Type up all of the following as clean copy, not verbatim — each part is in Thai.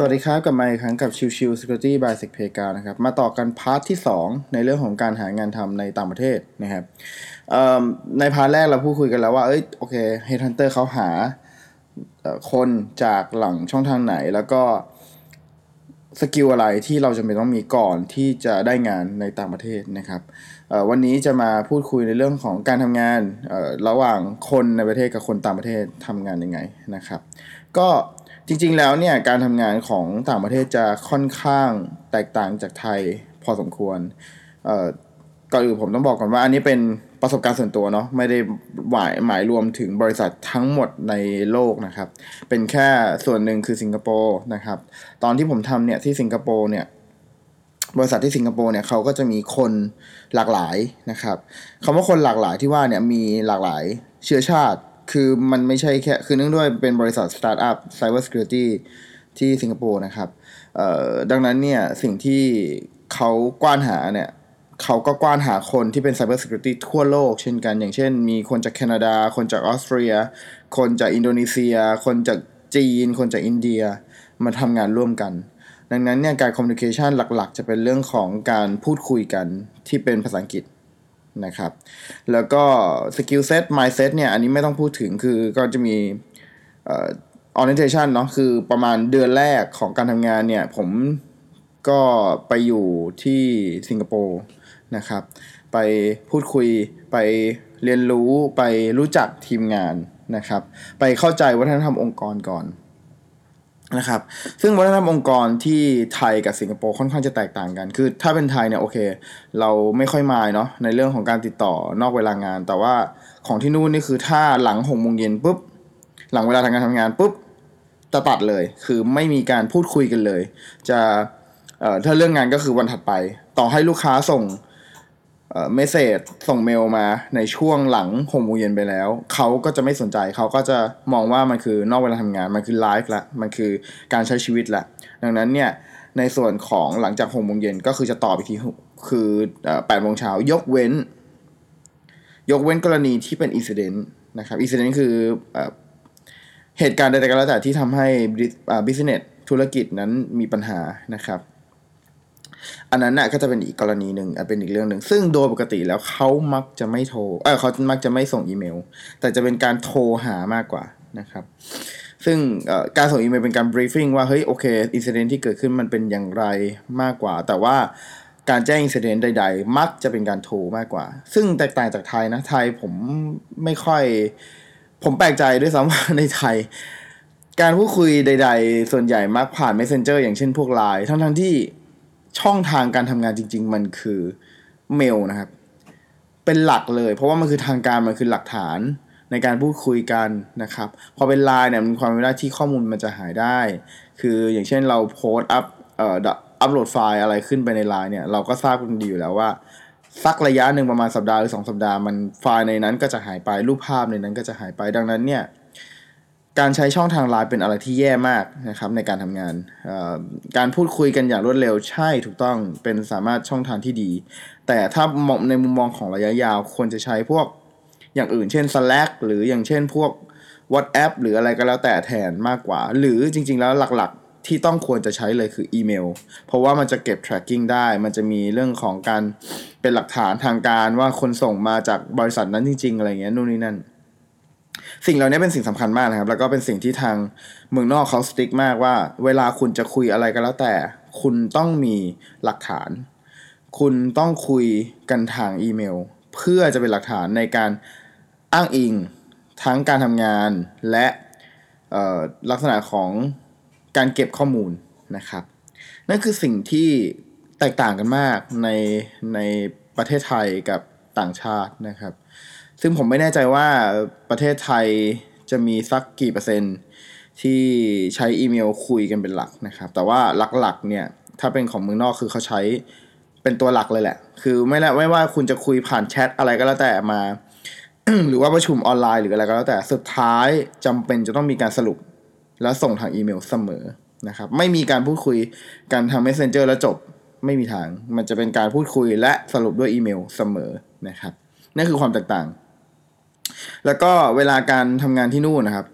สวัสดีครับกลับมาอีกครั้งกับชิวๆ Security by Busy Playground นะครับมาต่อกันพาร์ทที่2ในเรื่องของการหางานทำในต่างประเทศนะครับในพาร์ทแรกเราพูดคุยกันแล้วว่าโอเค Headhunter เขาหาคนจากหลังช่องทางไหนแล้วก็สกิลอะไรที่เราจำเป็นต้องมีก่อนที่จะได้งานในต่างประเทศนะครับวันนี้จะมาพูดคุยในเรื่องของการทำงานระหว่างคนในประเทศกับคนต่างประเทศทำงานยังไงนะครับก็จริงๆแล้วเนี่ยการทำงานของต่างประเทศจะค่อนข้างแตกต่างจากไทยพอสมควรก่อนอื่นผมต้องบอกก่อนว่าอันนี้เป็นประสบการณ์ส่วนตัวเนาะไม่ได้หมายรวมถึงบริษัททั้งหมดในโลกนะครับเป็นแค่ส่วนหนึ่งคือสิงคโปร์นะครับตอนที่ผมทำเนี่ยที่สิงคโปร์เนี่ยบริษัทที่สิงคโปร์เนี่ยเขาก็จะมีคนหลากหลายนะครับคำว่าคนหลากหลายที่ว่าเนี่ยมีหลากหลายเชื้อชาติคือมันไม่ใช่แค่คือเนื่องด้วยเป็นบริษัทสตาร์ทอัพ Cybersecurity ที่สิงคโปร์นะครับดังนั้นเนี่ยสิ่งที่เขากว้านหาเนี่ยเขาก็กว้านหาคนที่เป็น Cybersecurity ทั่วโลกเช่นกันอย่างเช่นมีคนจากแคนาดาคนจากออสเตรียคนจากอินโดนีเซียคนจากจีนคนจากอินเดียมาทำงานร่วมกันดังนั้นเนี่ยการ communication หลักๆจะเป็นเรื่องของการพูดคุยกันที่เป็นภาษาอังกฤษนะครับแล้วก็ skill set mindset เนี่ยอันนี้ไม่ต้องพูดถึงคือก็จะมีorientation เนาะคือประมาณเดือนแรกของการทำงานเนี่ยผมก็ไปอยู่ที่สิงคโปร์นะครับไปพูดคุยไปเรียนรู้ไปรู้จักทีมงานนะครับไปเข้าใจวัฒนธรรมองค์กรก่อนนะครับซึ่งวัฒนธรรมองค์กรที่ไทยกับสิงคโปร์ค่อนข้างจะแตกต่างกันคือถ้าเป็นไทยเนี่ยโอเคเราไม่ค่อยมายเนาะในเรื่องของการติดต่อนอกเวลางานแต่ว่าของที่นู่นนี่คือถ้าหลัง 18:00 นปุ๊บหลังเวลาทางการทำงานปุ๊บตัดเลยคือไม่มีการพูดคุยกันเลยจะถ้าเรื่องงานก็คือวันถัดไปต่อให้ลูกค้าส่งเมสเสจส่งเมลมาในช่วงหลัง 18:00 นไปแล้วเขาก็จะไม่สนใจเขาก็จะมองว่ามันคือนอกเวลาทำงานมันคือไลฟ์ละมันคือการใช้ชีวิตละดังนั้นเนี่ยในส่วนของหลังจาก 18:00 นก็คือจะตอบอีกทีคือ 8:00 นยกเว้นกรณีที่เป็น incident นะครับ incident คือเหตุการณ์ใดๆก็แล้วแต่ที่ทำให้ business ธุรกิจนั้นมีปัญหานะครับอันนั้นน่ะก็จะเป็นอีกกรณีนึงเป็นอีกเรื่องนึงซึ่งโดยปกติแล้วเขามักจะไม่โทรเขามักจะไม่ส่งอีเมลแต่จะเป็นการโทรหามากกว่านะครับซึ่งการส่งอีเมลเป็นการ briefing ว่าเฮ้ยโอเค incident ที่เกิดขึ้นมันเป็นอย่างไรมากกว่าแต่ว่าการแจ้ง incident ใดๆมักจะเป็นการโทรมากกว่าซึ่งแตกต่างจากไทยนะไทยผมไม่ค่อยผมแปลกใจด้วยซ้ำว่าในไทยการพูดคุยใดๆส่วนใหญ่มักผ่าน Messenger อย่างเช่นพวก LINE ทั้งๆที่ช่องทางการทำงานจริงๆมันคือเมลนะครับเป็นหลักเลยเพราะว่ามันคือทางการมันคือหลักฐานในการพูดคุยกันนะครับพอเป็น LINE เนี่ยมันความไม่ได้ที่ข้อมูลมันจะหายได้คืออย่างเช่นเราโพสต์อัพโหลดไฟล์อะไรขึ้นไปใน LINE เนี่ยเราก็ทราบกันดีอยู่แล้วว่าสักระยะนึงประมาณสัปดาห์หรือ2สัปดาห์มันไฟล์ในนั้นก็จะหายไปรูปภาพในนั้นก็จะหายไปดังนั้นเนี่ยการใช้ช่องทาง LINE เป็นอะไรที่แย่มากนะครับในการทำงานการพูดคุยกันอย่างรวดเร็วใช่ถูกต้องเป็นสามารถช่องทางที่ดีแต่ถ้าในมุมมองของระยะยาวควรจะใช้พวกอย่างอื่นเช่น Slack หรืออย่างเช่นพวก WhatsApp หรืออะไรก็แล้วแต่แทนมากกว่าหรือจริงๆแล้วหลักๆที่ต้องควรจะใช้เลยคืออีเมลเพราะว่ามันจะเก็บ tracking ได้มันจะมีเรื่องของการเป็นหลักฐานทางการว่าคนส่งมาจากบริษัทนั้นจริงๆอะไรเงี้ยนู่นนี่นั่นสิ่งเหล่านี้เป็นสิ่งสำคัญมากนะครับแล้วก็เป็นสิ่งที่ทางเมืองนอกเขาสติ๊กมากว่าเวลาคุณจะคุยอะไรก็แล้วแต่คุณต้องมีหลักฐานคุณต้องคุยกันทางอีเมลเพื่อจะเป็นหลักฐานในการอ้างอิงทั้งการทำงานและลักษณะของการเก็บข้อมูลนะครับนั่นคือสิ่งที่แตกต่างกันมากในประเทศไทยกับต่างชาตินะครับซึ่งผมไม่แน่ใจว่าประเทศไทยจะมีสักกี่เปอร์เซ็นต์ที่ใช้อีเมลคุยกันเป็นหลักนะครับแต่ว่าหลักๆเนี่ยถ้าเป็นของเมืองนอกคือเขาใช้เป็นตัวหลักเลยแหละคือไม่ว่าคุณจะคุยผ่านแชทอะไรก็แล้วแต่มา หรือว่าประชุมออนไลน์หรืออะไรก็แล้วแต่สุดท้ายจำเป็นจะต้องมีการสรุปและส่งทางอีเมลเสมอนะครับไม่มีการพูดคุยกันทาง Messenger แล้วจบไม่มีทางมันจะเป็นการพูดคุยและสรุปด้วยอีเมลเสมอนะครับนั่นคือความแตกต่างแล้วก็เวลาการทำงานที่นู่นนะครับ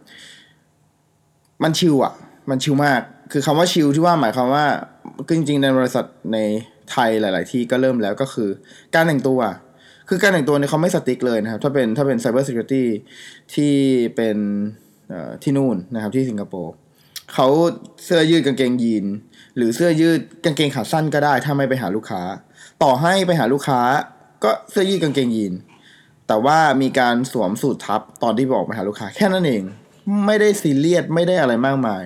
มันชิลมาก คือคำว่าชิลที่ว่าหมายความว่าจริงๆในบริษัทในไทยหลายๆที่ก็เริ่มแล้วก็คือการแต่งตัวคือการแต่งตัวเนี่ยเขาไม่สติ๊กเลยนะครับถ้าเป็น Cyber Security ที่เป็นที่นู่นนะครับที่สิงคโปร์เขาเสื้อยืดกางเกงยีนหรือเสื้อยืดกางเกงขาสั้นก็ได้ถ้าไม่ไปหาลูกค้าต่อให้ไปหาลูกค้าก็เสื้อยืดกางเกงยีนแต่ว่ามีการสวมสูททับตอนที่บอกไปหาลูกค้าแค่นั้นเองไม่ได้ซีเรียสไม่ได้อะไรมากมาย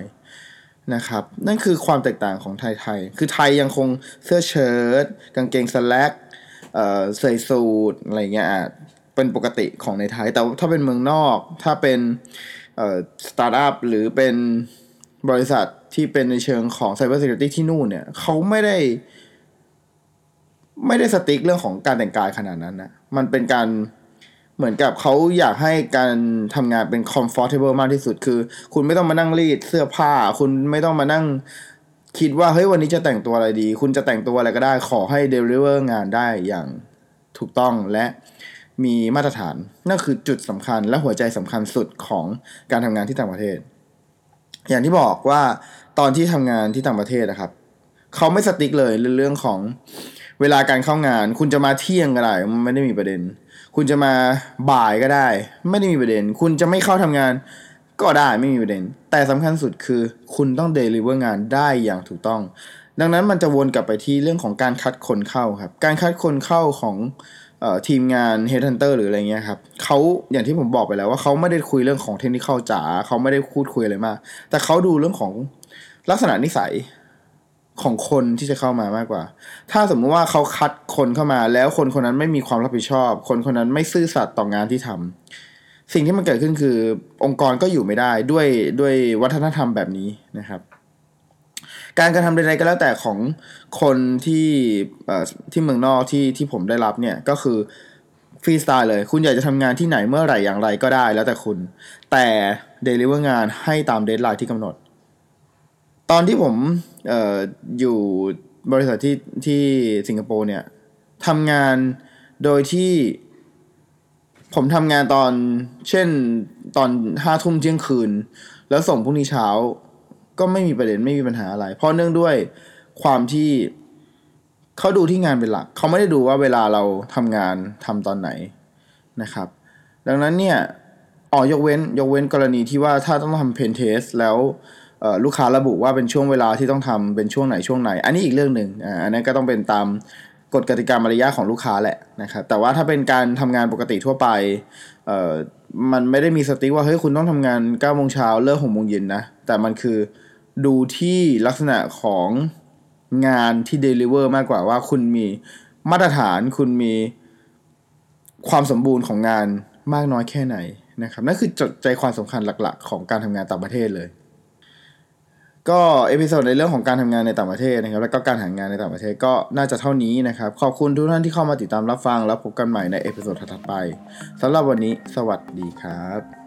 นะครับนั่นคือความแตกต่างของไทยคือไทยยังคงเสื้อเชิ้ตกางเกง Slack ใส่สูทอะไรเงี้ยเป็นปกติของในไทยแต่ถ้าเป็นเมืองนอกถ้าเป็นสตาร์ทอัพหรือเป็นบริษัทที่เป็นในเชิงของ Cyber Security ที่นู่นเนี่ยเขาไม่ได้สติ๊กเรื่องของการแต่งกายขนาดนั้นนะมันเป็นการเหมือนกับเขาอยากให้การทำงานเป็น comfortable มากที่สุดคือคุณไม่ต้องมานั่งรีดเสื้อผ้าคุณไม่ต้องมานั่งคิดว่าเฮ้ยวันนี้จะแต่งตัวอะไรดีคุณจะแต่งตัวอะไรก็ได้ขอให้ deliver งานได้อย่างถูกต้องและมีมาตรฐานนั่นคือจุดสำคัญและหัวใจสำคัญสุดของการทำงานที่ต่างประเทศอย่างที่บอกว่าตอนที่ทำงานที่ต่างประเทศนะครับเขาไม่สติ๊กเลยเรื่องของเวลาการเข้างานคุณจะมาเที่ยงก็ได้ไม่ได้มีประเด็นคุณจะมาบ่ายก็ได้ไม่ได้มีประเด็นคุณจะไม่เข้าทำงานก็ได้ไม่มีประเด็นแต่สำคัญสุดคือคุณต้องเดลิเวอร์งานได้อย่างถูกต้องดังนั้นมันจะวนกลับไปที่เรื่องของการคัดคนเข้าครับการคัดคนเข้าของทีมงาน Headhunter หรืออะไรเงี้ยครับเขาอย่างที่ผมบอกไปแล้วว่าเขาไม่ได้คุยเรื่องของเทคนิคเข้าจ๋าเขาไม่ได้พูดคุยอะไรมากแต่เขาดูเรื่องของลักษณะนิสัยของคนที่จะเข้ามามากกว่าถ้าสมมุติว่าเขาคัดคนเข้ามาแล้วคนคนนั้นไม่มีความรับผิดชอบคนคนนั้นไม่ซื่อสัตย์ต่องานที่ทำสิ่งที่มันเกิดขึ้นคือองค์กรก็อยู่ไม่ได้ด้วยวัฒนธรรมแบบนี้นะครับการกระทำใดๆก็แล้วแต่ของคนที่เมืองนอกที่ผมได้รับเนี่ยก็คือฟรีสไตล์เลยคุณอยากจะทำงานที่ไหนเมื่อไหร่อย่างไรก็ได้แล้วแต่คุณแต่เดลิเวอร์งานให้ตามเดดไลน์ที่กำหนดตอนที่ผมอยู่บริษัทที่สิงคโปร์เนี่ยทำงานโดยที่ผมทำงานตอนเช่นตอนห้าทุ่มเที่ยงคืนแล้วส่งพรุ่งนี้เช้าก็ไม่มีประเด็นไม่มีปัญหาอะไรเพราะเนื่องด้วยความที่เขาดูที่งานเป็นหลักเขาไม่ได้ดูว่าเวลาเราทำงานทำตอนไหนนะครับดังนั้นเนี่ยยกเว้นกรณีที่ว่าถ้าต้องทำเพนเทสแล้วลูกค้าระบุว่าเป็นช่วงเวลาที่ต้องทำเป็นช่วงไหนอันนี้อีกเรื่องหนึ่งอันนั้นก็ต้องเป็นตามกฎกติกามารยาทของลูกค้าแหละนะครับแต่ว่าถ้าเป็นการทำงานปกติทั่วไปมันไม่ได้มีสติ๊กว่าเฮ้ยคุณต้องทำงาน 9:00 น.เลิก 6:00 น.นะแต่มันคือดูที่ลักษณะของงานที่ deliver มากกว่าว่าคุณมีมาตรฐานคุณมีความสมบูรณ์ของงานมากน้อยแค่ไหนนะครับนั่นคือใจความสำคัญหลักๆของการทำงานต่างประเทศเลยก็เอพิโซดในเรื่องของการทำงานในต่างประเทศนะครับแล้วก็การหางานในต่างประเทศก็น่าจะเท่านี้นะครับขอบคุณทุกท่านที่เข้ามาติดตามรับฟังแล้วพบกันใหม่ในเอพิโซดถัดไปสำหรับวันนี้สวัสดีครับ